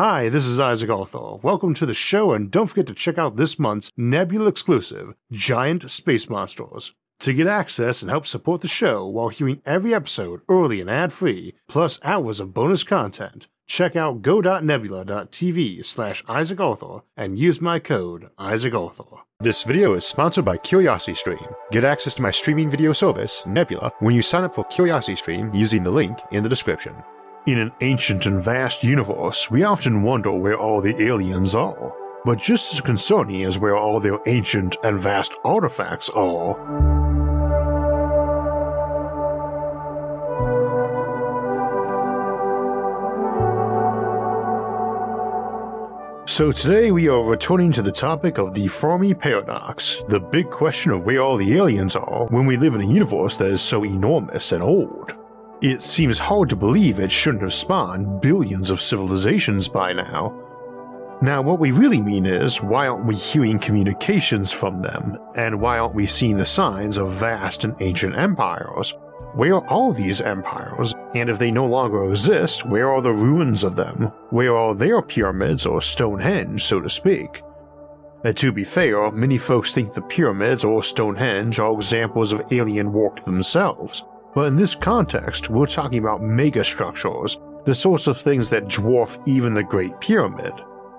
Hi, this is Isaac Arthur. Welcome to the show, and don't forget to check out this month's Nebula exclusive, Giant Space Monsters. To get access and help support the show while hearing every episode early and ad-free, plus hours of bonus content, check out go.nebula.tv/IsaacArthur and use my code IsaacArthur. This video is sponsored by CuriosityStream. Get access to my streaming video service, Nebula, when you sign up for CuriosityStream using the link in the description. In an ancient and vast universe, we often wonder where all the aliens are. But just as concerning as where all their ancient and vast artifacts are... So today we are returning to the topic of the Fermi Paradox, the big question of where all the aliens are when we live in a universe that is so enormous and old. It seems hard to believe it shouldn't have spawned billions of civilizations by now. Now what we really mean is, why aren't we hearing communications from them, and why aren't we seeing the signs of vast and ancient empires? Where are all these empires, and if they no longer exist, where are the ruins of them? Where are their pyramids or Stonehenge, so to speak? And to be fair, many folks think the pyramids or Stonehenge are examples of alien work themselves, but in this context we're talking about megastructures, the sorts of things that dwarf even the Great Pyramid,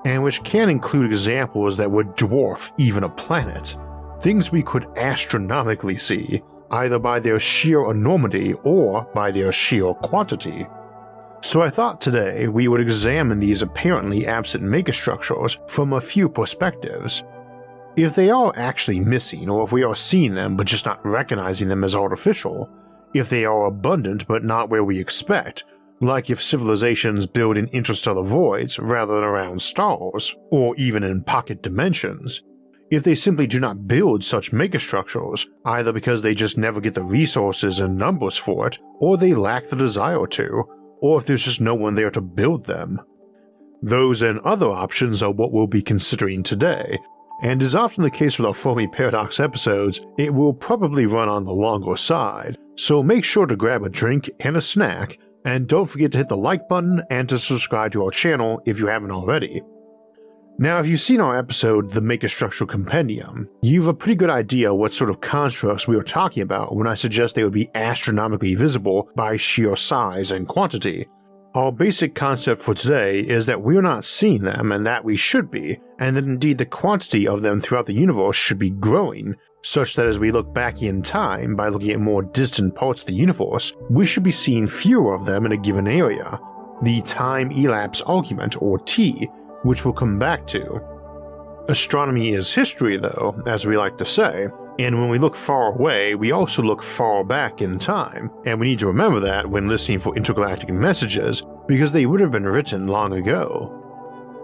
and which can include examples that would dwarf even a planet, things we could astronomically see, either by their sheer enormity or by their sheer quantity. So I thought today we would examine these apparently absent megastructures from a few perspectives. If they are actually missing, or if we are seeing them but just not recognizing them as artificial, if they are abundant but not where we expect, like if civilizations build in interstellar voids rather than around stars, or even in pocket dimensions, if they simply do not build such megastructures, either because they just never get the resources and numbers for it, or they lack the desire to, or if there's just no one there to build them. Those and other options are what we'll be considering today, and as often the case with our Fermi Paradox episodes, it will probably run on the longer side, so make sure to grab a drink and a snack, and don't forget to hit the like button and to subscribe to our channel if you haven't already. Now if you've seen our episode, The Megastructure Compendium, you've a pretty good idea what sort of constructs we are talking about when I suggest they would be astronomically visible by sheer size and quantity. Our basic concept for today is that we're not seeing them and that we should be, and that indeed the quantity of them throughout the universe should be growing, such that as we look back in time by looking at more distant parts of the universe, we should be seeing fewer of them in a given area. The time elapse argument, or T, which we'll come back to. Astronomy is history though, as we like to say, and when we look far away we also look far back in time, and we need to remember that when listening for intergalactic messages, because they would have been written long ago.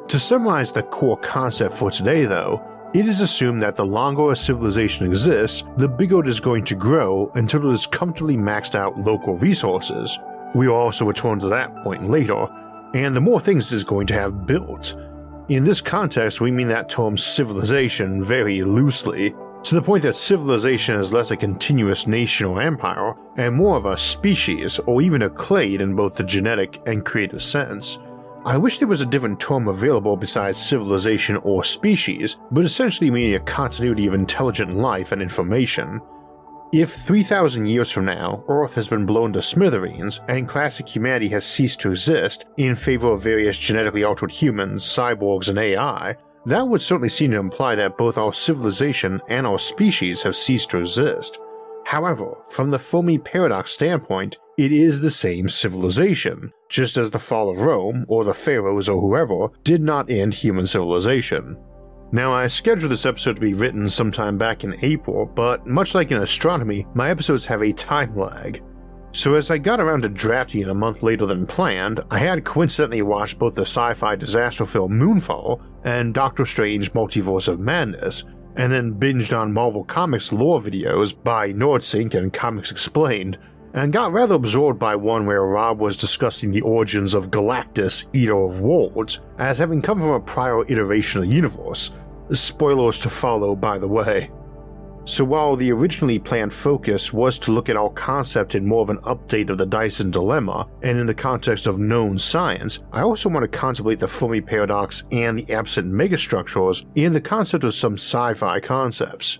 To summarize the core concept for today though, it is assumed that the longer a civilization exists, the bigger it is going to grow until it is comfortably maxed out local resources. We will also return to that point later, and the more things it is going to have built. In this context we mean that term civilization very loosely, to the point that civilization is less a continuous nation or empire and more of a species or even a clade in both the genetic and creative sense. I wish there was a different term available besides civilization or species, but essentially meaning a continuity of intelligent life and information. If 3,000 years from now Earth has been blown to smithereens and classic humanity has ceased to exist in favor of various genetically altered humans, cyborgs, and AI, that would certainly seem to imply that both our civilization and our species have ceased to exist. However, from the Fermi Paradox standpoint, it is the same civilization, just as the fall of Rome or the pharaohs or whoever did not end human civilization. Now I scheduled this episode to be written sometime back in April, but much like in astronomy, my episodes have a time lag. So as I got around to drafting it a month later than planned, I had coincidentally watched both the sci-fi disaster film Moonfall and Doctor Strange Multiverse of Madness, and then binged on Marvel Comics lore videos by NerdSync and Comics Explained, and got rather absorbed by one where Rob was discussing the origins of Galactus, Eater of Worlds, as having come from a prior iteration of the universe. Spoilers to follow, by the way. So while the originally planned focus was to look at our concept in more of an update of the Dyson Dilemma and in the context of known science, I also want to contemplate the Fermi Paradox and the absent megastructures in the concept of some sci-fi concepts.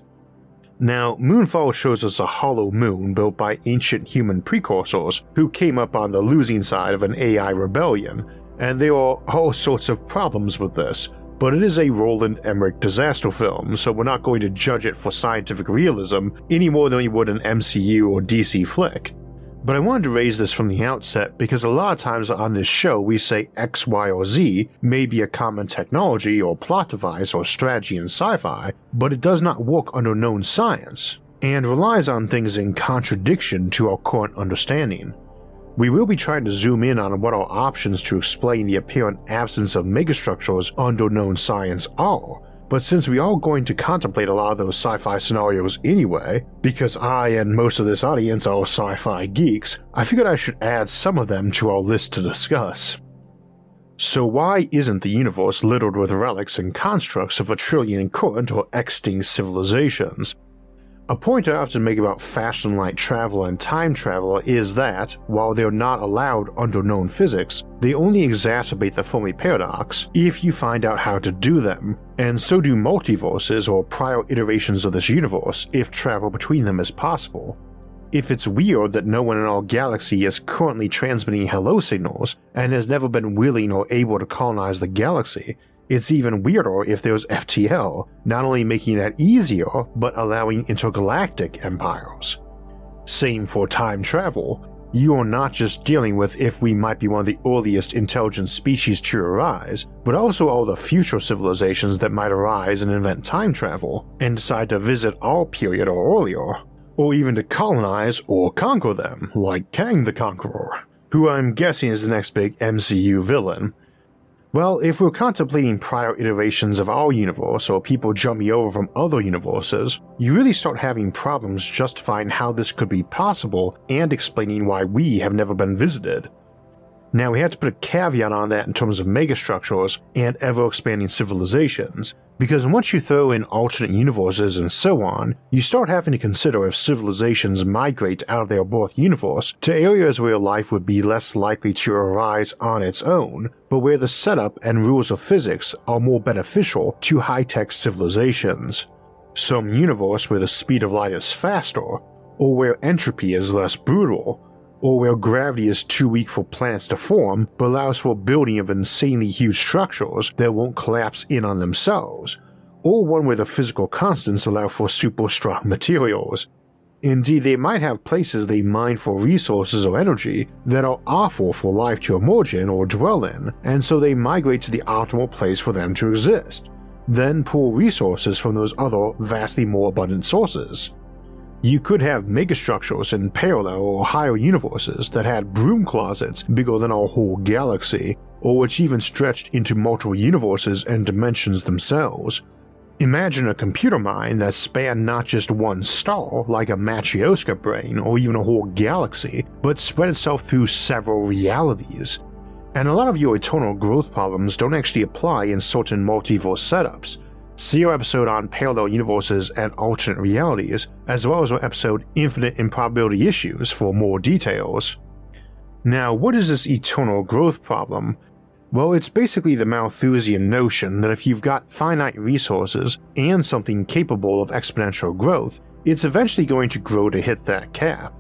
Now, Moonfall shows us a hollow moon built by ancient human precursors who came up on the losing side of an AI rebellion, and there are all sorts of problems with this, but it is a Roland Emmerich disaster film, so we're not going to judge it for scientific realism any more than we would an MCU or DC flick. But I wanted to raise this from the outset because a lot of times on this show we say X, Y, or Z may be a common technology or plot device or strategy in sci-fi, but it does not work under known science, and relies on things in contradiction to our current understanding. We will be trying to zoom in on what our options to explain the apparent absence of megastructures under known science are, but since we are going to contemplate a lot of those sci-fi scenarios anyway, because I and most of this audience are sci-fi geeks, I figured I should add some of them to our list to discuss. So why isn't the universe littered with relics and constructs of a trillion current or extinct civilizations? A point I often make about fashion-like travel and time travel is that, while they're not allowed under known physics, they only exacerbate the Fermi Paradox if you find out how to do them, and so do multiverses or prior iterations of this universe if travel between them is possible. If it's weird that no one in our galaxy is currently transmitting hello signals and has never been willing or able to colonize the galaxy, it's even weirder if there's FTL, not only making that easier, but allowing intergalactic empires. Same for time travel, you are not just dealing with if we might be one of the earliest intelligent species to arise, but also all the future civilizations that might arise and invent time travel, and decide to visit our period or earlier, or even to colonize or conquer them, like Kang the Conqueror, who I'm guessing is the next big MCU villain. Well, if we're contemplating prior iterations of our universe or people jumping over from other universes, you really start having problems justifying how this could be possible and explaining why we have never been visited. Now, we have to put a caveat on that in terms of megastructures and ever-expanding civilizations, because once you throw in alternate universes and so on, you start having to consider if civilizations migrate out of their birth universe to areas where life would be less likely to arise on its own, but where the setup and rules of physics are more beneficial to high-tech civilizations. Some universe where the speed of light is faster, or where entropy is less brutal, or where gravity is too weak for planets to form but allows for building of insanely huge structures that won't collapse in on themselves, or one where the physical constants allow for super strong materials. Indeed, they might have places they mine for resources or energy that are awful for life to emerge in or dwell in, and so they migrate to the optimal place for them to exist, then pull resources from those other vastly more abundant sources. You could have megastructures in parallel or higher universes that had broom closets bigger than our whole galaxy, or which even stretched into multiple universes and dimensions themselves. Imagine a computer mind that spanned not just one star like a Matryoshka brain or even a whole galaxy, but spread itself through several realities. And a lot of your eternal growth problems don't actually apply in certain multiverse setups. See our episode on parallel universes and alternate realities, as well as our episode Infinite Improbability Issues for more details. Now, what is this eternal growth problem? Well, it's basically the Malthusian notion that if you've got finite resources and something capable of exponential growth, it's eventually going to grow to hit that cap.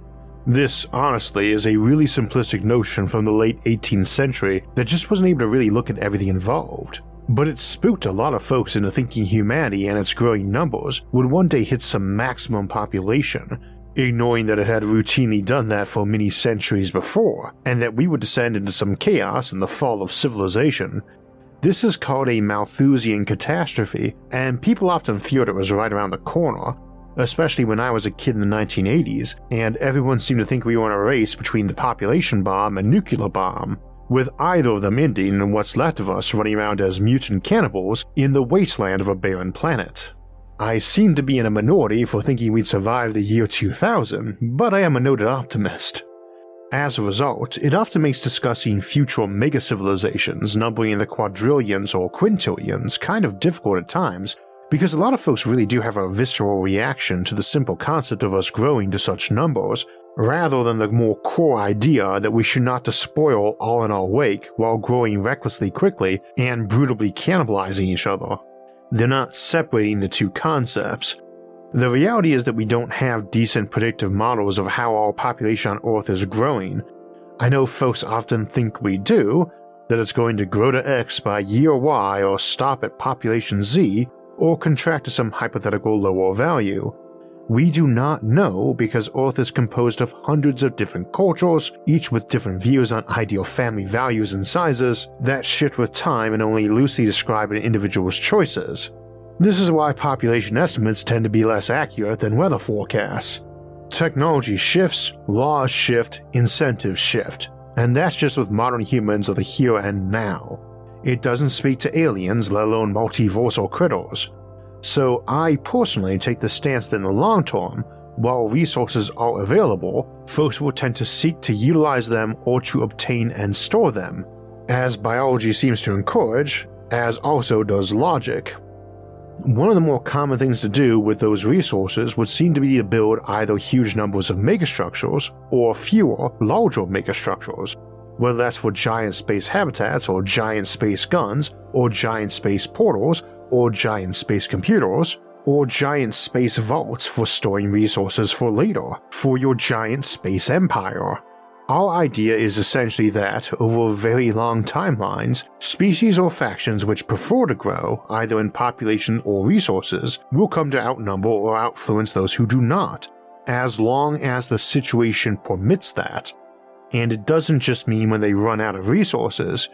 This, honestly, is a really simplistic notion from the late 18th century that just wasn't able to really look at everything involved. But it spooked a lot of folks into thinking humanity and its growing numbers would one day hit some maximum population, ignoring that it had routinely done that for many centuries before, and that we would descend into some chaos in the fall of civilization. This is called a Malthusian catastrophe, and people often feared it was right around the corner, especially when I was a kid in the 1980s, and everyone seemed to think we were in a race between the population bomb and nuclear bomb, with either of them ending and what's left of us running around as mutant cannibals in the wasteland of a barren planet. I seem to be in a minority for thinking we'd survive the year 2000, but I am a noted optimist. As a result, it often makes discussing future mega-civilizations numbering in the quadrillions or quintillions kind of difficult at times, because a lot of folks really do have a visceral reaction to the simple concept of us growing to such numbers, rather than the more core idea that we should not despoil all in our wake while growing recklessly quickly and brutally cannibalizing each other. They're not separating the two concepts. The reality is that we don't have decent predictive models of how our population on Earth is growing. I know folks often think we do, that it's going to grow to X by year Y or stop at population Z or contract to some hypothetical lower value. We do not know because Earth is composed of hundreds of different cultures, each with different views on ideal family values and sizes that shift with time and only loosely describe an individual's choices. This is why population estimates tend to be less accurate than weather forecasts. Technology shifts, laws shift, incentives shift, and that's just with modern humans of the here and now. It doesn't speak to aliens, let alone multiversal critters. So I personally take the stance that in the long term, while resources are available, folks will tend to seek to utilize them or to obtain and store them, as biology seems to encourage, as also does logic. One of the more common things to do with those resources would seem to be to build either huge numbers of megastructures or fewer, larger megastructures, whether that's for giant space habitats or giant space guns or giant space portals or giant space computers or giant space vaults for storing resources for later, for your giant space empire. Our idea is essentially that, over very long timelines, species or factions which prefer to grow, either in population or resources, will come to outnumber or outfluence those who do not, as long as the situation permits that. And it doesn't just mean when they run out of resources.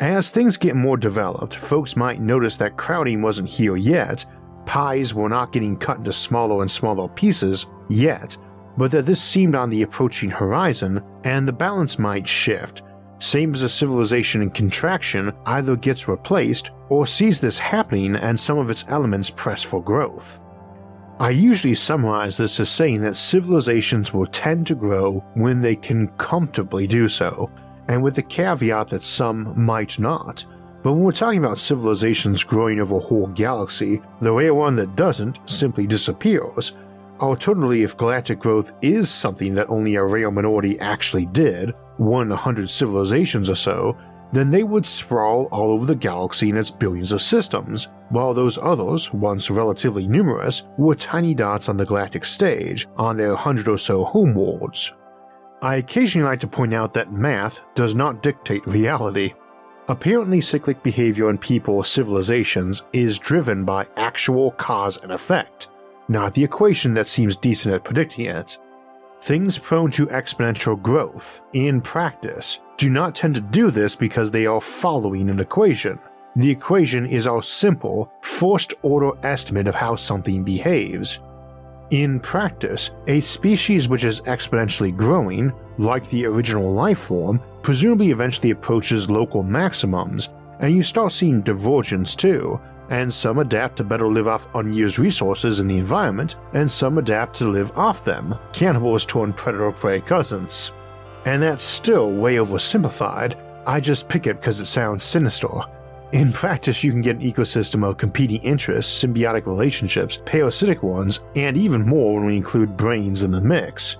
As things get more developed, folks might notice that crowding wasn't here yet, pies were not getting cut into smaller and smaller pieces yet, but that this seemed on the approaching horizon, and the balance might shift, same as a civilization in contraction either gets replaced or sees this happening and some of its elements press for growth. I usually summarize this as saying that civilizations will tend to grow when they can comfortably do so, and with the caveat that some might not, but when we're talking about civilizations growing over a whole galaxy, the rare one that doesn't simply disappears. Alternatively, if galactic growth is something that only a rare minority actually did, 1 in 100 civilizations or so, then they would sprawl all over the galaxy in its billions of systems, while those others, once relatively numerous, were tiny dots on the galactic stage, on their 100 or so homeworlds. I occasionally like to point out that math does not dictate reality. Apparently cyclic behavior in people or civilizations is driven by actual cause and effect, not the equation that seems decent at predicting it. Things prone to exponential growth, in practice, do not tend to do this because they are following an equation. The equation is our simple, first-order estimate of how something behaves. In practice, a species which is exponentially growing, like the original life form, presumably eventually approaches local maximums, and you start seeing divergence too, and some adapt to better live off unused resources in the environment, and some adapt to live off them, cannibals turn predator-prey cousins. And that's still way oversimplified, I just pick it because it sounds sinister. In practice, you can get an ecosystem of competing interests, symbiotic relationships, parasitic ones, and even more when we include brains in the mix.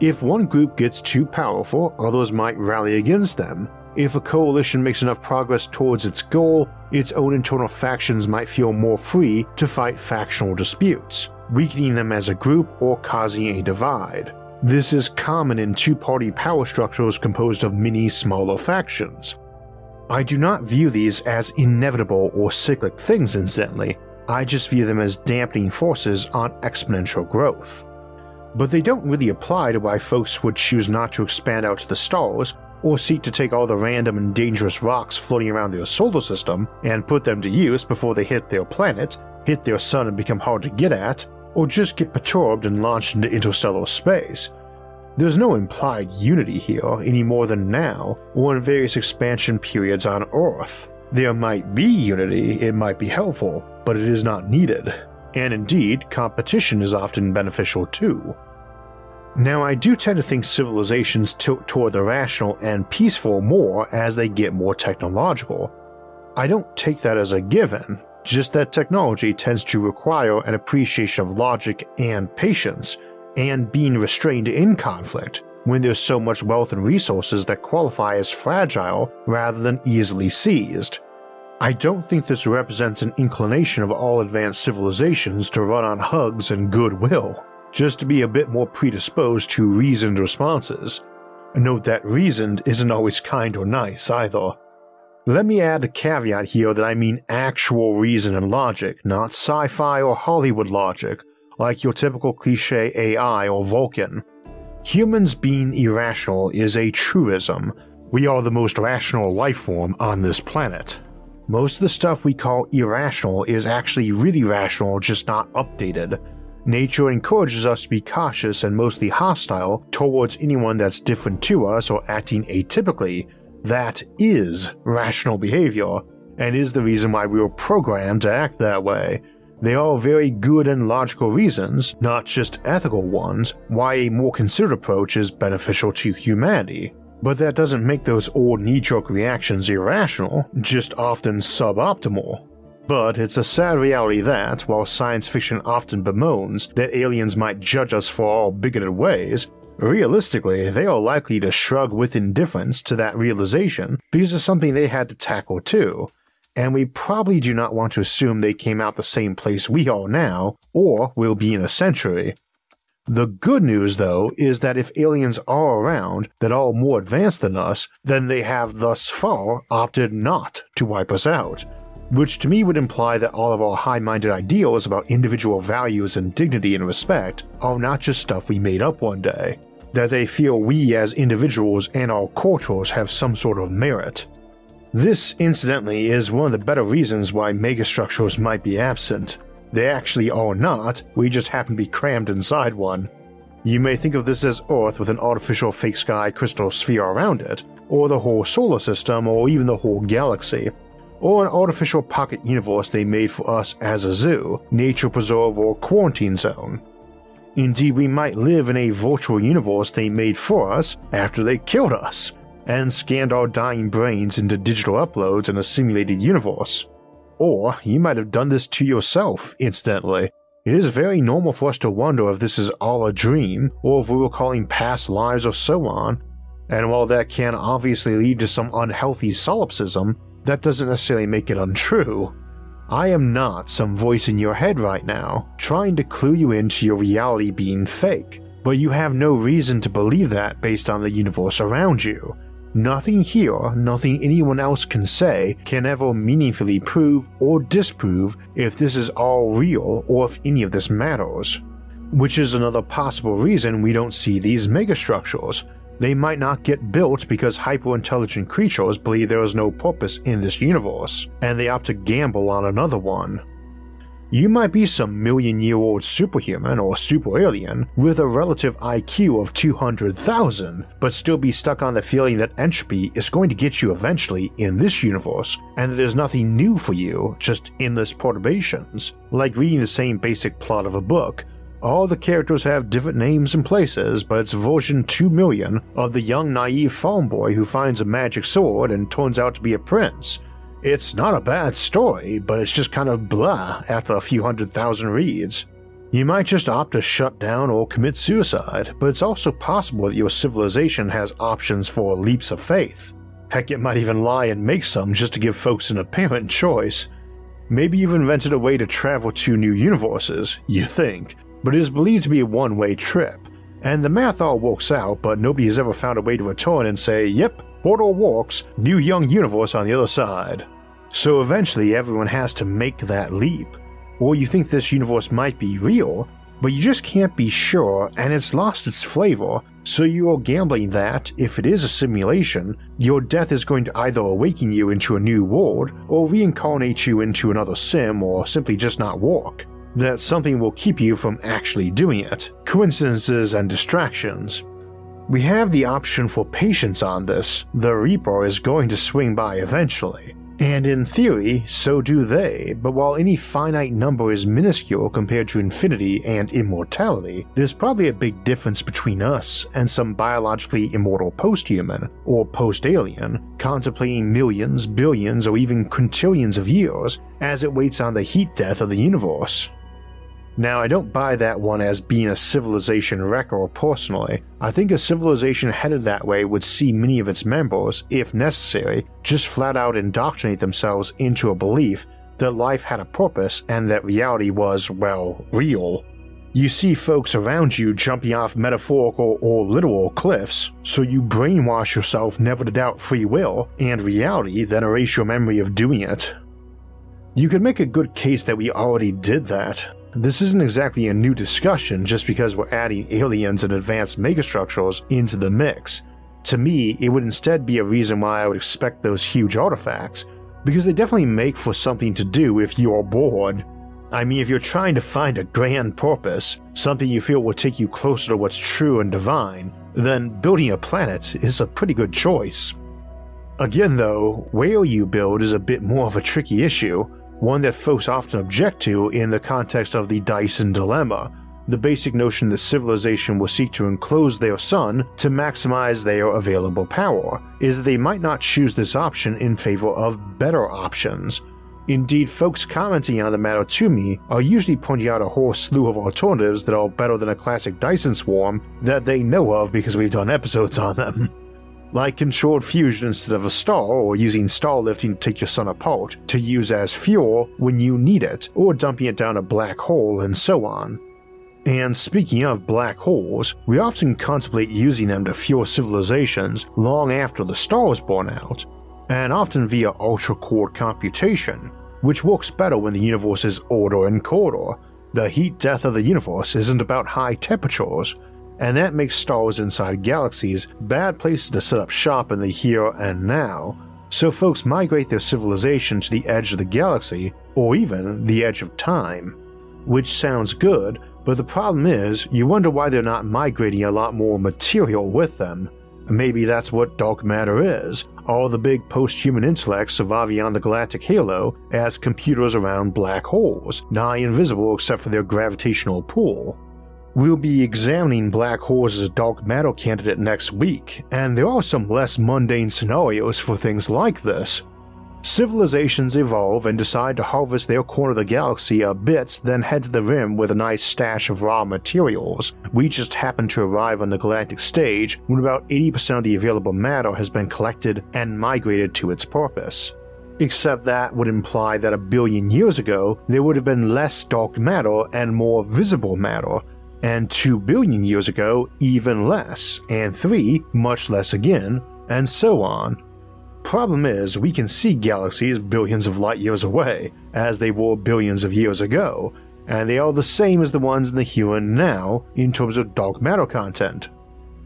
If one group gets too powerful, others might rally against them. If a coalition makes enough progress towards its goal, its own internal factions might feel more free to fight factional disputes, weakening them as a group or causing a divide. This is common in two-party power structures composed of many smaller factions. I do not view these as inevitable or cyclic things incidentally, I just view them as dampening forces on exponential growth. But they don't really apply to why folks would choose not to expand out to the stars or seek to take all the random and dangerous rocks floating around their solar system and put them to use before they hit their planet, hit their sun and become hard to get at, or just get perturbed and launched into interstellar space. There's no implied unity here any more than now or in various expansion periods on Earth. There might be unity, it might be helpful, but it is not needed, and indeed competition is often beneficial too. Now I do tend to think civilizations tilt toward the rational and peaceful more as they get more technological. I don't take that as a given, just that technology tends to require an appreciation of logic and patience, and being restrained in conflict when there's so much wealth and resources that qualify as fragile rather than easily seized. I don't think this represents an inclination of all advanced civilizations to run on hugs and goodwill, just to be a bit more predisposed to reasoned responses. Note that reasoned isn't always kind or nice either. Let me add a caveat here that I mean actual reason and logic, not sci-fi or Hollywood logic, like your typical cliché AI or Vulcan. Humans being irrational is a truism. We are the most rational life form on this planet. Most of the stuff we call irrational is actually really rational, just not updated. Nature encourages us to be cautious and mostly hostile towards anyone that's different to us or acting atypically. That is rational behavior, and is the reason why we were programmed to act that way. There are very good and logical reasons, not just ethical ones, why a more considered approach is beneficial to humanity. But that doesn't make those old knee-jerk reactions irrational, just often suboptimal. But it's a sad reality that, while science fiction often bemoans that aliens might judge us for our bigoted ways, realistically they are likely to shrug with indifference to that realization because it's something they had to tackle too. And we probably do not want to assume they came out the same place we are now, or will be in a century. The good news, though, is that if aliens are around that are more advanced than us, then they have thus far opted not to wipe us out, which to me would imply that all of our high-minded ideals about individual values and dignity and respect are not just stuff we made up one day, that they feel we as individuals and our cultures have some sort of merit. This, incidentally, is one of the better reasons why megastructures might be absent. They actually are not, we just happen to be crammed inside one. You may think of this as Earth with an artificial fake sky crystal sphere around it, or the whole solar system, or even the whole galaxy, or an artificial pocket universe they made for us as a zoo, nature preserve, or quarantine zone. Indeed, we might live in a virtual universe they made for us after they killed us, and scanned our dying brains into digital uploads in a simulated universe. Or you might have done this to yourself, incidentally. It is very normal for us to wonder if this is all a dream, or if we were calling past lives or so on, and while that can obviously lead to some unhealthy solipsism, that doesn't necessarily make it untrue. I am not some voice in your head right now, trying to clue you into your reality being fake, but you have no reason to believe that based on the universe around you. Nothing here, nothing anyone else can say can ever meaningfully prove or disprove if this is all real or if any of this matters. Which is another possible reason we don't see these megastructures. They might not get built because hyper-intelligent creatures believe there is no purpose in this universe, and they opt to gamble on another one. You might be some million-year-old superhuman or super-alien with a relative IQ of 200,000, but still be stuck on the feeling that entropy is going to get you eventually in this universe, and that there's nothing new for you, just endless perturbations, like reading the same basic plot of a book. All the characters have different names and places, but it's version 2 million of the young naive farm boy who finds a magic sword and turns out to be a prince. It's not a bad story, but it's just kind of blah after a few 100,000 reads. You might just opt to shut down or commit suicide, but it's also possible that your civilization has options for leaps of faith. Heck, it might even lie and make some just to give folks an apparent choice. Maybe you've invented a way to travel to new universes, you think, but it is believed to be a one-way trip, and the math all works out, but nobody has ever found a way to return and say, yep, portal works, new young universe on the other side. So eventually everyone has to make that leap. Or you think this universe might be real, but you just can't be sure and it's lost its flavor, so you are gambling that, if it is a simulation, your death is going to either awaken you into a new world or reincarnate you into another sim or simply just not work. That something will keep you from actually doing it. Coincidences and distractions. We have the option for patience on this. The Reaper is going to swing by eventually. And in theory, so do they, but while any finite number is minuscule compared to infinity and immortality, there's probably a big difference between us and some biologically immortal post-human, or post-alien, contemplating millions, billions, or even quintillions of years as it waits on the heat death of the universe. Now, I don't buy that one as being a civilization wrecker personally. I think a civilization headed that way would see many of its members, if necessary, just flat out indoctrinate themselves into a belief that life had a purpose and that reality was, well, real. You see folks around you jumping off metaphorical or literal cliffs, so you brainwash yourself never to doubt free will and reality, then erase your memory of doing it. You could make a good case that we already did that. This isn't exactly a new discussion just because we're adding aliens and advanced megastructures into the mix. To me, it would instead be a reason why I would expect those huge artifacts, because they definitely make for something to do if you are bored. I mean, if you're trying to find a grand purpose, something you feel will take you closer to what's true and divine, then building a planet is a pretty good choice. Again though, where you build is a bit more of a tricky issue, one that folks often object to in the context of the Dyson Dilemma, the basic notion that civilization will seek to enclose their sun to maximize their available power, is that they might not choose this option in favor of better options. Indeed, folks commenting on the matter to me are usually pointing out a whole slew of alternatives that are better than a classic Dyson swarm that they know of because we've done episodes on them. Like controlled fusion instead of a star, or using star lifting to take your sun apart to use as fuel when you need it, or dumping it down a black hole, and so on. And speaking of black holes, we often contemplate using them to fuel civilizations long after the stars burn out, and often via ultra-cold computation, which works better when the universe is older and colder. The heat death of the universe isn't about high temperatures, and that makes stars inside galaxies bad places to set up shop in the here and now, so folks migrate their civilization to the edge of the galaxy, or even the edge of time. Which sounds good, but the problem is, you wonder why they're not migrating a lot more material with them. Maybe that's what dark matter is, all the big post-human intellects surviving on the galactic halo as computers around black holes, nigh invisible except for their gravitational pull. We'll be examining black holes as a dark matter candidate next week, and there are some less mundane scenarios for things like this. Civilizations evolve and decide to harvest their corner of the galaxy a bit, then head to the rim with a nice stash of raw materials. We just happen to arrive on the galactic stage when about 80% of the available matter has been collected and migrated to its purpose. Except that would imply that 1 billion years ago there would have been less dark matter and more visible matter, and 2 billion years ago even less, and 3 much less again, and so on. Problem is, we can see galaxies billions of light years away, as they were billions of years ago, and they are the same as the ones in the here and now in terms of dark matter content.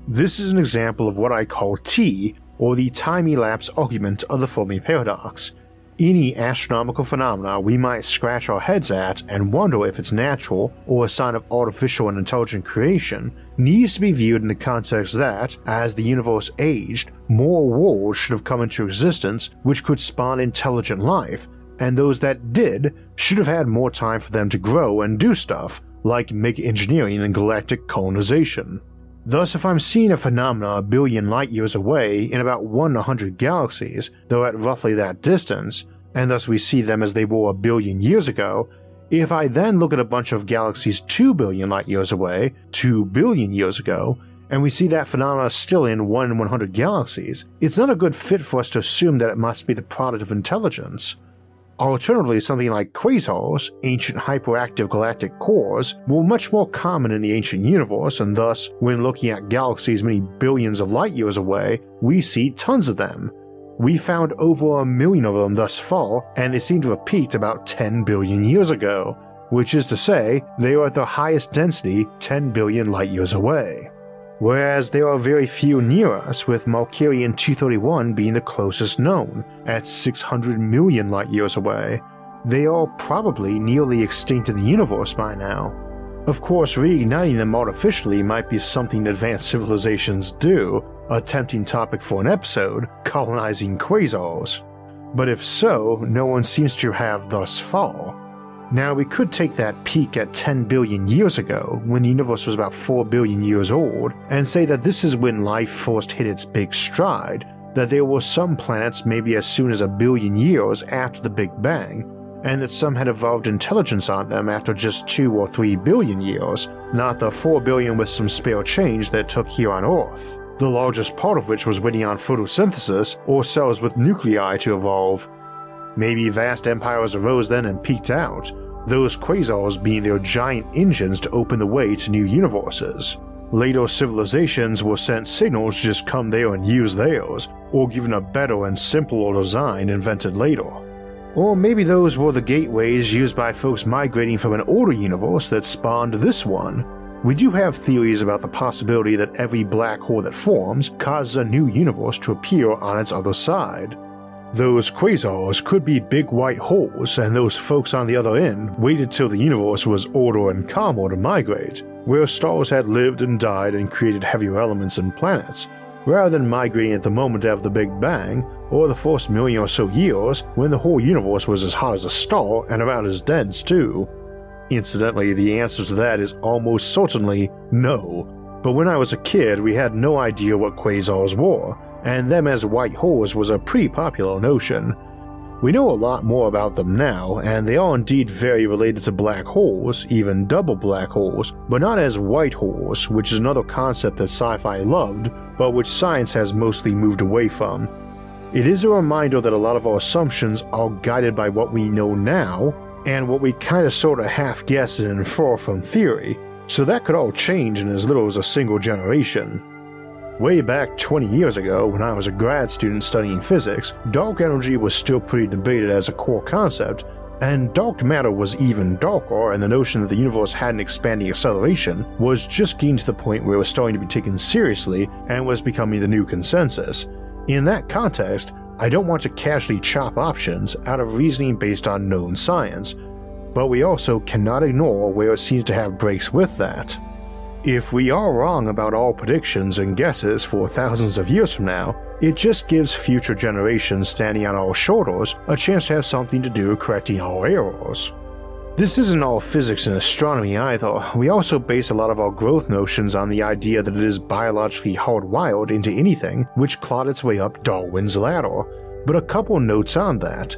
This is an example of what I call T, or the time-elapse argument of the Fermi Paradox. Any astronomical phenomena we might scratch our heads at and wonder if it's natural or a sign of artificial and intelligent creation needs to be viewed in the context that, as the universe aged, more worlds should have come into existence which could spawn intelligent life, and those that did should have had more time for them to grow and do stuff, like make engineering and galactic colonization. Thus, if I'm seeing a phenomena 1 billion light years away in about 1 in 100 galaxies, though at roughly that distance, and thus we see them as they were 1 billion years ago, if I then look at a bunch of galaxies 2 billion light years away, 2 billion years ago, and we see that phenomena still in 1 in 100 galaxies, it's not a good fit for us to assume that it must be the product of intelligence. Alternatively, something like quasars, ancient hyperactive galactic cores, were much more common in the ancient universe, and thus, when looking at galaxies many billions of light years away, we see tons of them. We found over 1 million of them thus far, and they seem to have peaked about 10 billion years ago, which is to say, they are at their highest density 10 billion light years away. Whereas there are very few near us, with Markarian 231 being the closest known, at 600 million light years away. They are probably nearly extinct in the universe by now. Of course, reigniting them artificially might be something advanced civilizations do, a tempting topic for an episode, colonizing quasars. but if so, no one seems to have thus far. Now, we could take that peak at 10 billion years ago, when the universe was about 4 billion years old, and say that this is when life first hit its big stride, that there were some planets maybe as soon as a billion years after the Big Bang, and that some had evolved intelligence on them after just 2 or 3 billion years, not the 4 billion with some spare change that took here on Earth, the largest part of which was waiting on photosynthesis or cells with nuclei to evolve. Maybe vast empires arose then and peaked out, those quasars being their giant engines to open the way to new universes. Later civilizations were sent signals to just come there and use theirs, or given a better and simpler design invented later. Or maybe those were the gateways used by folks migrating from an older universe that spawned this one. We do have theories about the possibility that every black hole that forms causes a new universe to appear on its other side. Those quasars could be big white holes, and those folks on the other end waited till the universe was older and calmer to migrate, where stars had lived and died and created heavier elements and planets, rather than migrating at the moment of the Big Bang or the first million or so years when the whole universe was as hot as a star and about as dense too. Incidentally, the answer to that is almost certainly no, but when I was a kid we had no idea what quasars were, and them as white holes was a pretty popular notion. We know a lot more about them now, and they are indeed very related to black holes, even double black holes, but not as white holes, which is another concept that sci-fi loved, but which science has mostly moved away from. It is a reminder that a lot of our assumptions are guided by what we know now, and what we kinda sorta half guess and infer from theory, so that could all change in as little as a single generation. Way back 20 years ago, when I was a grad student studying physics, dark energy was still pretty debated as a core concept, and dark matter was even darker, and the notion that the universe had an expanding acceleration was just getting to the point where it was starting to be taken seriously and was becoming the new consensus. In that context, I don't want to casually chop options out of reasoning based on known science, but we also cannot ignore where it seems to have breaks with that. If we are wrong about all predictions and guesses for thousands of years from now, it just gives future generations standing on our shoulders a chance to have something to do correcting our errors. This isn't all physics and astronomy either. We also base a lot of our growth notions on the idea that it is biologically hardwired into anything which clawed its way up Darwin's ladder, but a couple notes on that.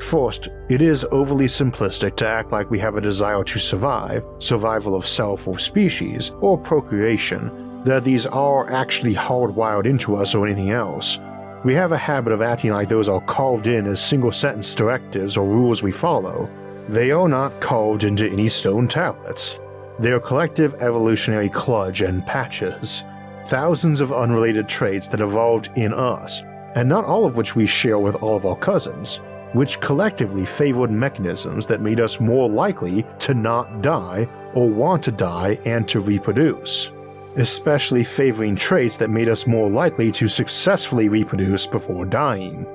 First, it is overly simplistic to act like we have a desire to survive, survival of self or species, or procreation, that these are actually hardwired into us or anything else. We have a habit of acting like those are carved in as single-sentence directives or rules we follow. They are not carved into any stone tablets. They are collective evolutionary kludge and patches, thousands of unrelated traits that evolved in us, and not all of which we share with all of our cousins, which collectively favored mechanisms that made us more likely to not die or want to die and to reproduce, especially favoring traits that made us more likely to successfully reproduce before dying.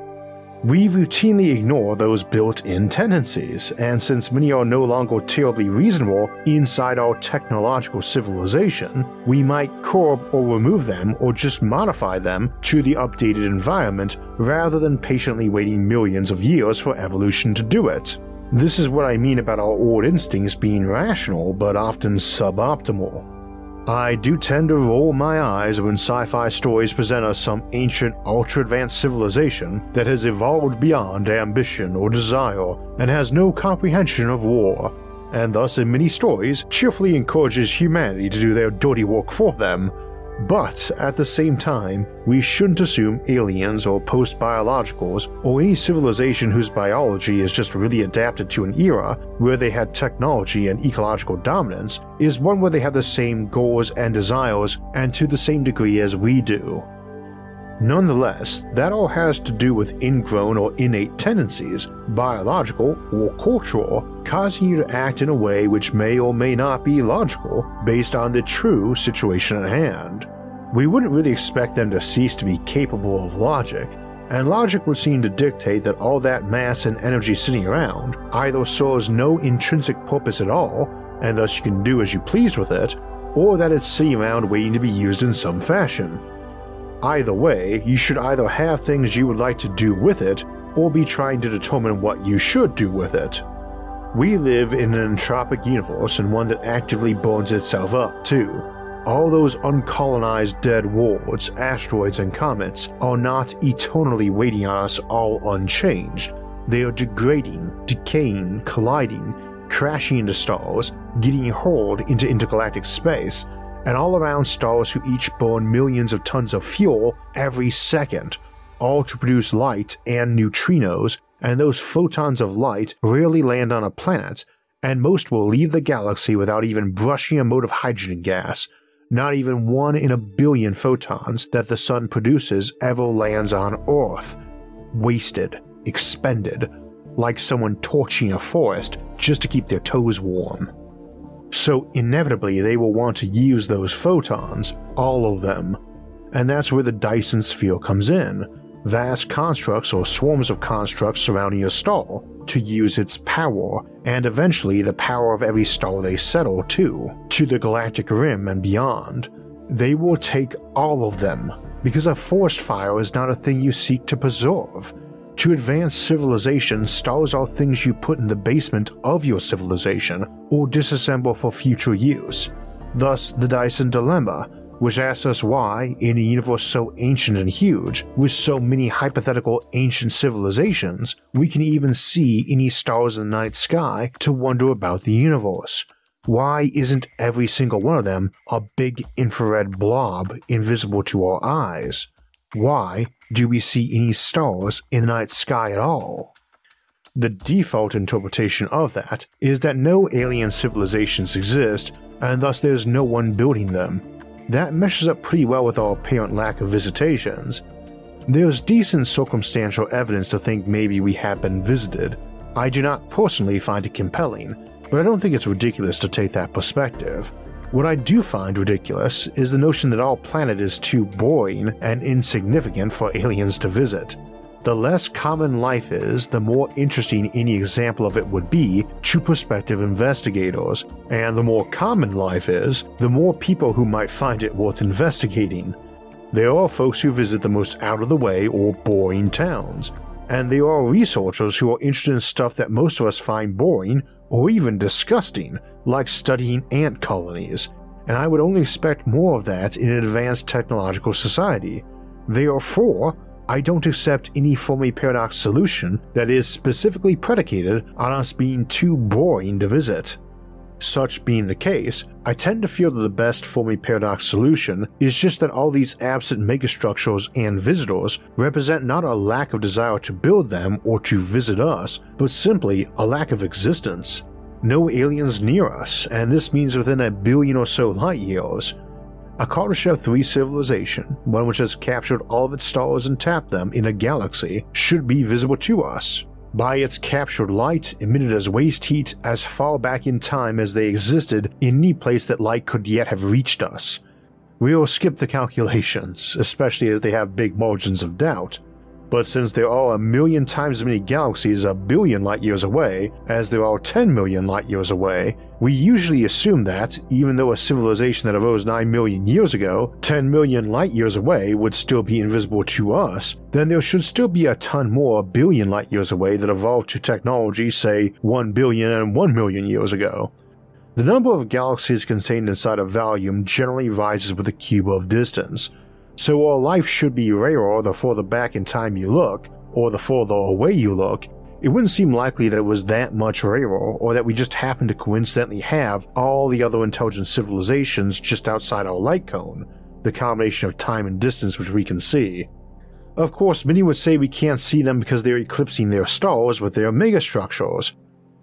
We routinely ignore those built-in tendencies, and since many are no longer terribly reasonable inside our technological civilization, we might curb or remove them or just modify them to the updated environment rather than patiently waiting millions of years for evolution to do it. This is what I mean about our old instincts being rational but often suboptimal. I do tend to roll my eyes when sci-fi stories present us some ancient, ultra-advanced civilization that has evolved beyond ambition or desire and has no comprehension of war, and thus in many stories cheerfully encourages humanity to do their dirty work for them. But at the same time, we shouldn't assume aliens or post-biologicals or any civilization whose biology is just really adapted to an era where they had technology and ecological dominance is one where they have the same goals and desires and to the same degree as we do. Nonetheless, that all has to do with ingrown or innate tendencies, biological or cultural, causing you to act in a way which may or may not be logical based on the true situation at hand. We wouldn't really expect them to cease to be capable of logic, and logic would seem to dictate that all that mass and energy sitting around either serves no intrinsic purpose at all, and thus you can do as you please with it, or that it's sitting around waiting to be used in some fashion. Either way, you should either have things you would like to do with it, or be trying to determine what you should do with it. We live in an entropic universe, and one that actively burns itself up too. All those uncolonized dead worlds, asteroids, and comets are not eternally waiting on us all unchanged. They are degrading, decaying, colliding, crashing into stars, getting hurled into intergalactic space, and all around stars who each burn millions of tons of fuel every second, all to produce light and neutrinos, and those photons of light rarely land on a planet, and most will leave the galaxy without even brushing a mote of hydrogen gas. Not even 1 in a billion photons that the sun produces ever lands on Earth. Wasted, expended, like someone torching a forest just to keep their toes warm. So inevitably they will want to use those photons, all of them, and that's where the Dyson sphere comes in, vast constructs or swarms of constructs surrounding a star to use its power, and eventually the power of every star they settle to the galactic rim and beyond. They will take all of them, because a forest fire is not a thing you seek to preserve. To advance civilization, stars are things you put in the basement of your civilization or disassemble for future use. Thus, the Dyson Dilemma, which asks us why, in a universe so ancient and huge, with so many hypothetical ancient civilizations, we can even see any stars in the night sky to wonder about the universe. Why isn't every single one of them a big infrared blob invisible to our eyes? Why do we see any stars in the night sky at all? The default interpretation of that is that no alien civilizations exist, and thus there's no one building them. That meshes up pretty well with our apparent lack of visitations. There's decent circumstantial evidence to think maybe we have been visited. I do not personally find it compelling, but I don't think it's ridiculous to take that perspective. What I do find ridiculous is the notion that our planet is too boring and insignificant for aliens to visit. The less common life is, the more interesting any example of it would be to prospective investigators, and the more common life is, the more people who might find it worth investigating. There are folks who visit the most out-of-the-way or boring towns, and there are researchers who are interested in stuff that most of us find boring or even disgusting, like studying ant colonies, and I would only expect more of that in an advanced technological society. Therefore, I don't accept any Fermi Paradox solution that is specifically predicated on us being too boring to visit. Such being the case, I tend to feel that the best Fermi Paradox solution is just that all these absent megastructures and visitors represent not a lack of desire to build them or to visit us, but simply a lack of existence. No aliens near us, and this means within 1 billion or so light years. A Kardashev 3 civilization, one which has captured all of its stars and tapped them in a galaxy, should be visible to us. By its captured light, emitted as waste heat as far back in time as they existed in any place that light could yet have reached us. We'll skip the calculations, especially as they have big margins of doubt, but since there are 1 million times as many galaxies 1 billion light years away as there are 10 million light years away, we usually assume that, even though a civilization that arose 9 million years ago, 10 million light years away would still be invisible to us, then there should still be a ton more 1 billion light years away that evolved to technology, say, 1 billion and 1 million years ago. The number of galaxies contained inside a volume generally rises with the cube of distance, so our life should be rarer the further back in time you look, or the further away you look. It wouldn't seem likely that it was that much rarer, or that we just happened to coincidentally have all the other intelligent civilizations just outside our light cone, the combination of time and distance which we can see. Of course, many would say we can't see them because they're eclipsing their stars with their megastructures,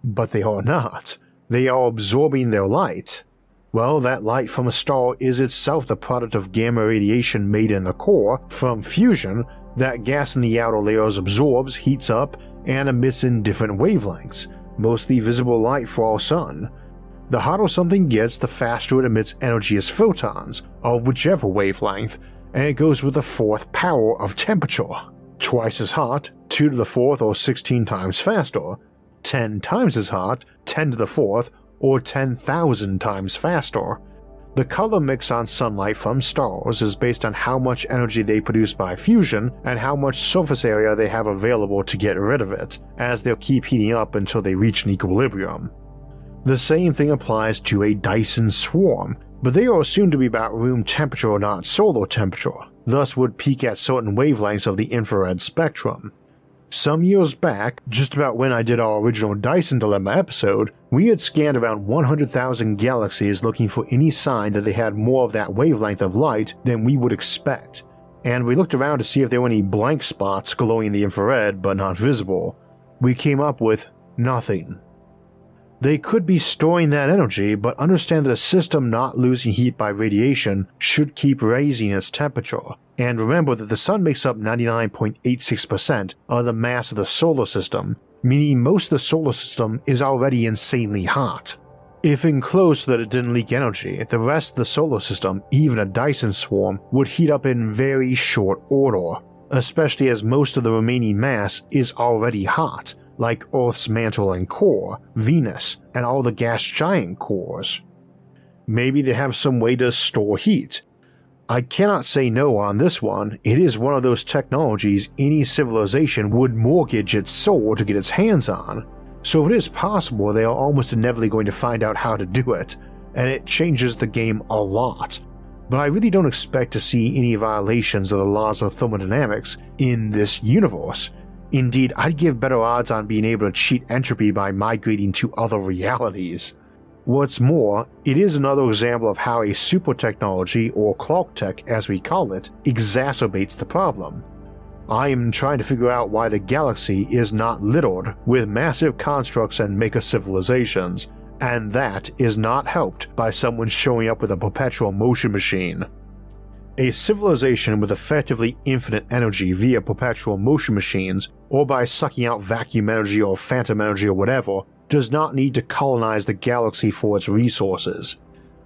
but they are not. They are absorbing their light. Well, that light from a star is itself the product of gamma radiation made in the core from fusion that gas in the outer layers absorbs, heats up, and emits in different wavelengths, mostly visible light for our sun. The hotter something gets, the faster it emits energy as photons, of whichever wavelength, and it goes with the 4th power of temperature. Twice as hot, 2 to the 4th or 16 times faster, 10 times as hot, 10 to the 4th, or 10,000 times faster. The color mix on sunlight from stars is based on how much energy they produce by fusion and how much surface area they have available to get rid of it, as they'll keep heating up until they reach an equilibrium. The same thing applies to a Dyson swarm, but they are assumed to be about room temperature, not solar temperature, thus would peak at certain wavelengths of the infrared spectrum. Some years back, just about when I did our original Dyson Dilemma episode, we had scanned around 100,000 galaxies looking for any sign that they had more of that wavelength of light than we would expect, and we looked around to see if there were any blank spots glowing in the infrared but not visible. We came up with nothing. They could be storing that energy, but understand that a system not losing heat by radiation should keep raising its temperature, and remember that the Sun makes up 99.86% of the mass of the solar system, meaning most of the solar system is already insanely hot. If enclosed so that it didn't leak energy, the rest of the solar system, even a Dyson swarm, would heat up in very short order, especially as most of the remaining mass is already hot, like Earth's mantle and core, Venus, and all the gas giant cores. Maybe they have some way to store heat. I cannot say no on this one. It is one of those technologies any civilization would mortgage its soul to get its hands on, so if it is possible they are almost inevitably going to find out how to do it, and it changes the game a lot, but I really don't expect to see any violations of the laws of thermodynamics in this universe. Indeed, I'd give better odds on being able to cheat entropy by migrating to other realities. What's more, it is another example of how a super technology, or Clark tech as we call it, exacerbates the problem. I am trying to figure out why the galaxy is not littered with massive constructs and mega civilizations, and that is not helped by someone showing up with a perpetual motion machine. A civilization with effectively infinite energy via perpetual motion machines, or by sucking out vacuum energy or phantom energy or whatever, does not need to colonize the galaxy for its resources.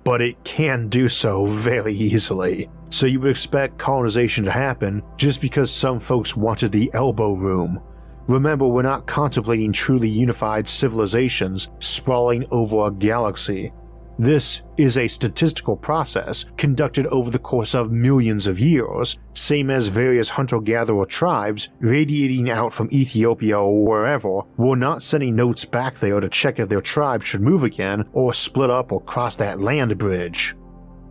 But it can do so very easily, so you would expect colonization to happen just because some folks wanted the elbow room. Remember, we're not contemplating truly unified civilizations sprawling over a galaxy. This is a statistical process conducted over the course of millions of years, same as various hunter-gatherer tribes radiating out from Ethiopia or wherever were not sending notes back there to check if their tribe should move again or split up or cross that land bridge.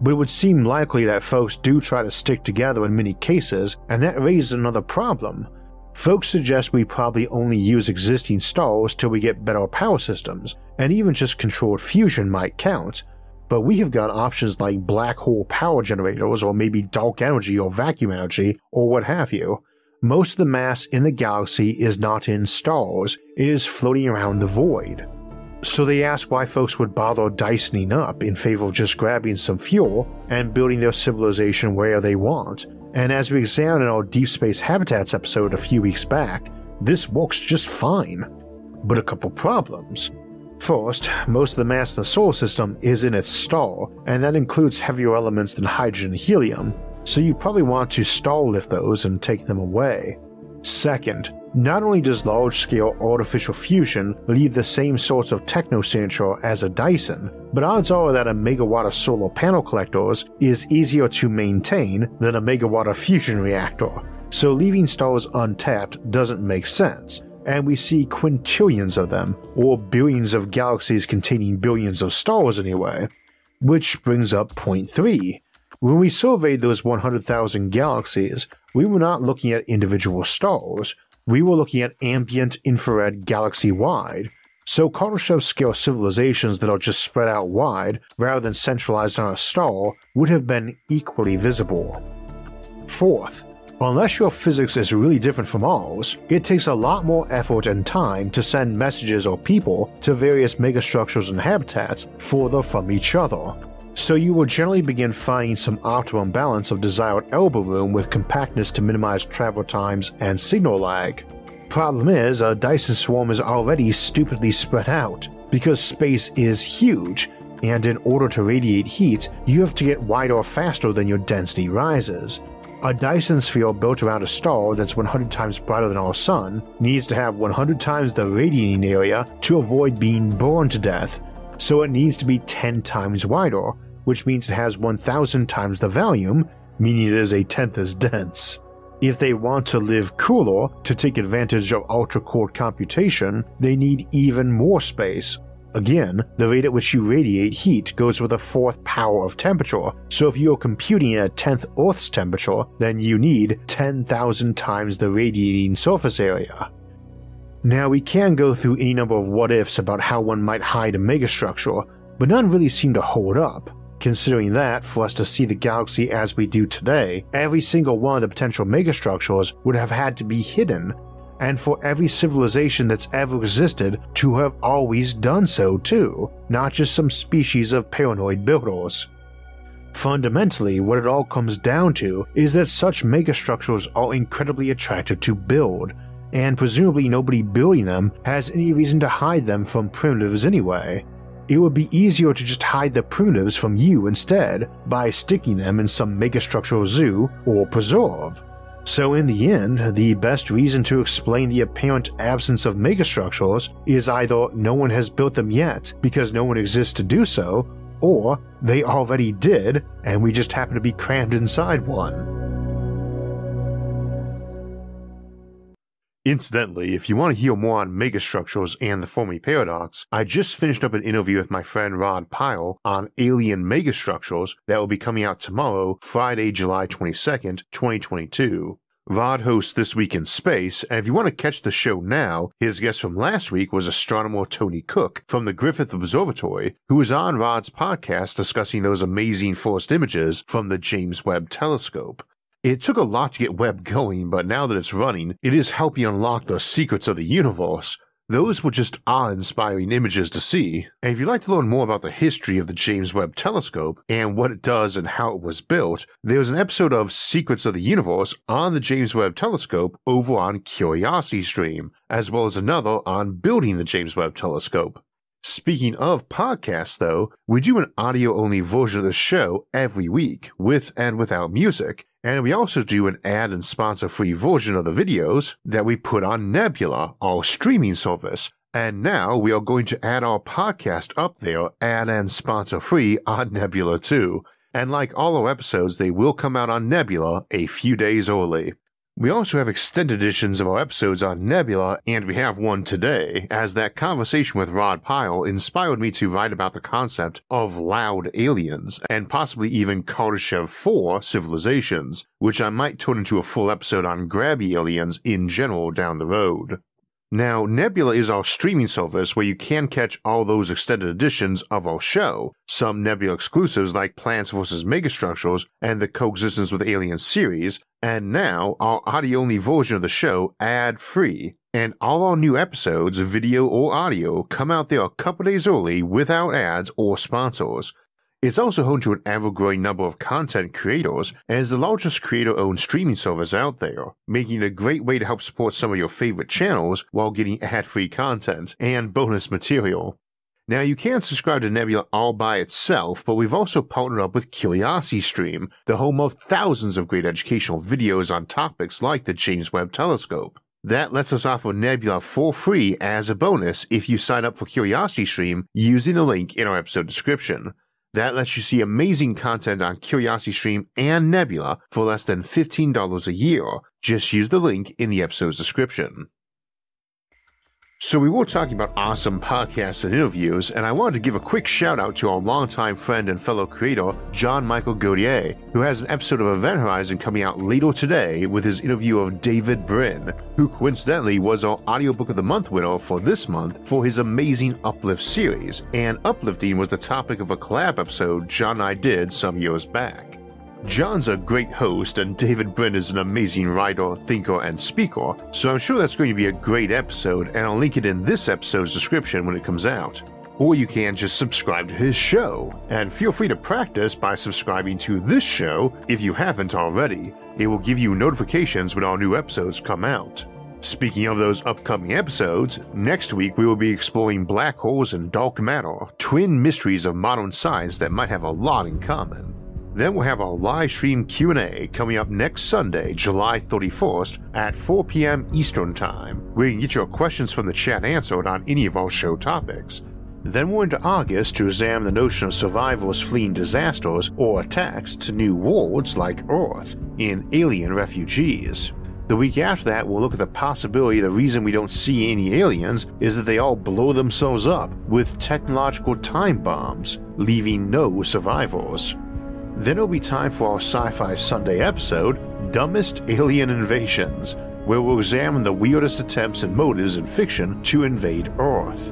But it would seem likely that folks do try to stick together in many cases, and that raises another problem. Folks suggest we probably only use existing stars till we get better power systems, and even just controlled fusion might count, but we have got options like black hole power generators or maybe dark energy or vacuum energy or what have you. Most of the mass in the galaxy is not in stars, it is floating around the void. So they ask why folks would bother Dysoning up in favor of just grabbing some fuel and building their civilization where they want. And as we examined in our Deep Space Habitats episode a few weeks back, this works just fine. But a couple problems. First, most of the mass in the solar system is in its star, and that includes heavier elements than hydrogen and helium, so you probably want to star lift those and take them away. Second, not only does large-scale artificial fusion leave the same sorts of technosignature as a Dyson, but odds are that a megawatt of solar panel collectors is easier to maintain than a megawatt of fusion reactor, so leaving stars untapped doesn't make sense, and we see quintillions of them, or billions of galaxies containing billions of stars anyway. Which brings up point 3. When we surveyed those 100,000 galaxies, we were not looking at individual stars, we were looking at ambient infrared galaxy-wide, so Kardashev-scale civilizations that are just spread out wide rather than centralized on a star would have been equally visible. Fourth, unless your physics is really different from ours, it takes a lot more effort and time to send messages or people to various megastructures and habitats further from each other, so you will generally begin finding some optimum balance of desired elbow room with compactness to minimize travel times and signal lag. Problem is, a Dyson swarm is already stupidly spread out, because space is huge, and in order to radiate heat, you have to get wider faster than your density rises. A Dyson sphere built around a star that's 100 times brighter than our Sun needs to have 100 times the radiating area to avoid being burned to death, so it needs to be 10 times wider, which means it has 1,000 times the volume, meaning it is a tenth as dense. If they want to live cooler to take advantage of ultra-cold computation, they need even more space. Again, the rate at which you radiate heat goes with a fourth power of temperature, so if you're computing at a tenth Earth's temperature, then you need 10,000 times the radiating surface area. Now, we can go through any number of what-ifs about how one might hide a megastructure, but none really seem to hold up, considering that, for us to see the galaxy as we do today, every single one of the potential megastructures would have had to be hidden, and for every civilization that's ever existed to have always done so too, not just some species of paranoid builders. Fundamentally, what it all comes down to is that such megastructures are incredibly attractive to build, and presumably nobody building them has any reason to hide them from primitives anyway. It would be easier to just hide the primitives from you instead by sticking them in some megastructure zoo or preserve. So in the end, the best reason to explain the apparent absence of megastructures is either no one has built them yet because no one exists to do so, or they already did and we just happen to be crammed inside one. Incidentally, if you want to hear more on megastructures and the Fermi Paradox, I just finished up an interview with my friend Rod Pyle on alien megastructures that will be coming out tomorrow, Friday, July 22nd, 2022. Rod hosts This Week in Space, and if you want to catch the show now, his guest from last week was astronomer Tony Cook from the Griffith Observatory, who was on Rod's podcast discussing those amazing first images from the James Webb Telescope. It took a lot to get Webb going, but now that it's running, it is helping unlock the secrets of the universe. Those were just awe-inspiring images to see, and if you'd like to learn more about the history of the James Webb Telescope and what it does and how it was built, there's an episode of Secrets of the Universe on the James Webb Telescope over on CuriosityStream, as well as another on building the James Webb Telescope. Speaking of podcasts, though, we do an audio-only version of the show every week, with and without music, and we also do an ad and sponsor-free version of the videos that we put on Nebula, our streaming service, and now we are going to add our podcast up there, ad and sponsor-free, on Nebula too. And like all our episodes, they will come out on Nebula a few days early. We also have extended editions of our episodes on Nebula, and we have one today, as that conversation with Rod Pyle inspired me to write about the concept of loud aliens, and possibly even Kardashev 4 civilizations, which I might turn into a full episode on grabby aliens in general down the road. Now, Nebula is our streaming service where you can catch all those extended editions of our show, some Nebula exclusives like Plants vs Megastructures and the Coexistence with Aliens series, and now our audio-only version of the show ad-free, and all our new episodes, video or audio, come out there a couple days early without ads or sponsors. It's also home to an ever-growing number of content creators and is the largest creator-owned streaming service out there, making it a great way to help support some of your favorite channels while getting ad-free content and bonus material. Now, you can subscribe to Nebula all by itself, but we've also partnered up with CuriosityStream, the home of thousands of great educational videos on topics like the James Webb Telescope. That lets us offer Nebula for free as a bonus if you sign up for CuriosityStream using the link in our episode description. That lets you see amazing content on CuriosityStream and Nebula for less than $15 a year. Just use the link in the episode's description. So we were talking about awesome podcasts and interviews, and I wanted to give a quick shout out to our longtime friend and fellow creator, John Michael Godier, who has an episode of Event Horizon coming out later today with his interview of David Brin, who coincidentally was our Audiobook of the Month winner for this month for his amazing Uplift series, and uplifting was the topic of a collab episode John and I did some years back. John's a great host, and David Brin is an amazing writer, thinker, and speaker, so I'm sure that's going to be a great episode, and I'll link it in this episode's description when it comes out. Or you can just subscribe to his show, and feel free to practice by subscribing to this show if you haven't already. It will give you notifications when our new episodes come out. Speaking of those upcoming episodes, next week we will be exploring black holes and dark matter, twin mysteries of modern science that might have a lot in common. Then we'll have our live stream Q&A coming up next Sunday, July 31st at 4 p.m. Eastern Time, where you can get your questions from the chat answered on any of our show topics. Then we're into August to examine the notion of survivors fleeing disasters or attacks to new worlds like Earth in Alien Refugees. The week after that we'll look at the possibility the reason we don't see any aliens is that they all blow themselves up with technological time bombs, leaving no survivors. Then it'll be time for our Sci-Fi Sunday episode, Dumbest Alien Invasions, where we'll examine the weirdest attempts and motives in fiction to invade Earth.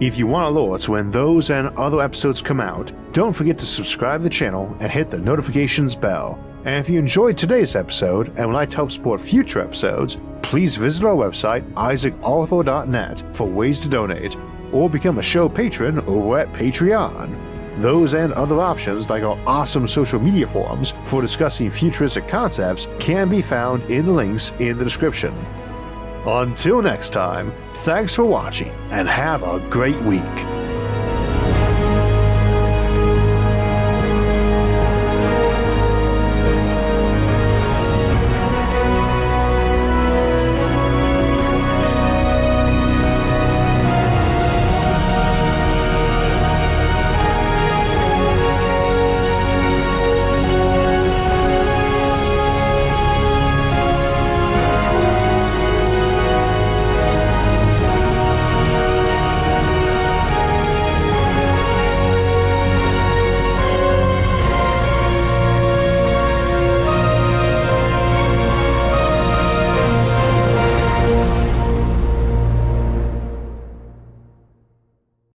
If you want alerts when those and other episodes come out, don't forget to subscribe to the channel and hit the notifications bell. And if you enjoyed today's episode and would like to help support future episodes, please visit our website isaacarthur.net for ways to donate, or become a show patron over at Patreon. Those and other options, like our awesome social media forums for discussing futuristic concepts, can be found in the links in the description. Until next time, thanks for watching and have a great week.